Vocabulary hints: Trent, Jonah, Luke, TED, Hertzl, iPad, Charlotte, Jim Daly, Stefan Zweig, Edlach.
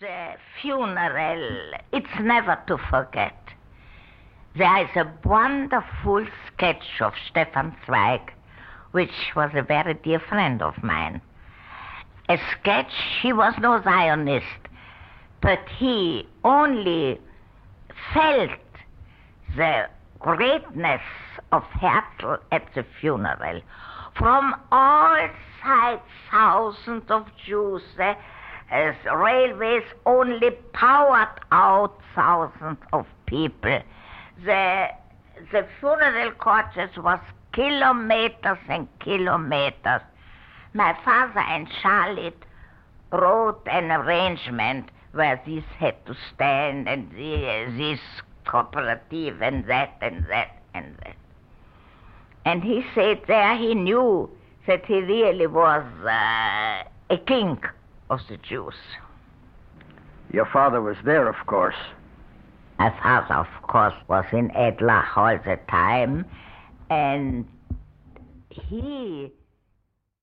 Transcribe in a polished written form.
the funeral, it's never to forget. There is a wonderful sketch of Stefan Zweig, which was a very dear friend of mine. A sketch, he was no Zionist, but he only felt the greatness of Hertzl at the funeral. From all sides, thousands of Jews, as railways only powered out thousands of people. The funeral cortege was kilometers and kilometers. My father and Charlotte wrote an arrangement where this had to stand and this cooperative and that and that and that. And he said there he knew that he really was a king of the Jews. Your father was there, of course. My father, of course, was in Edlach all the time, and he...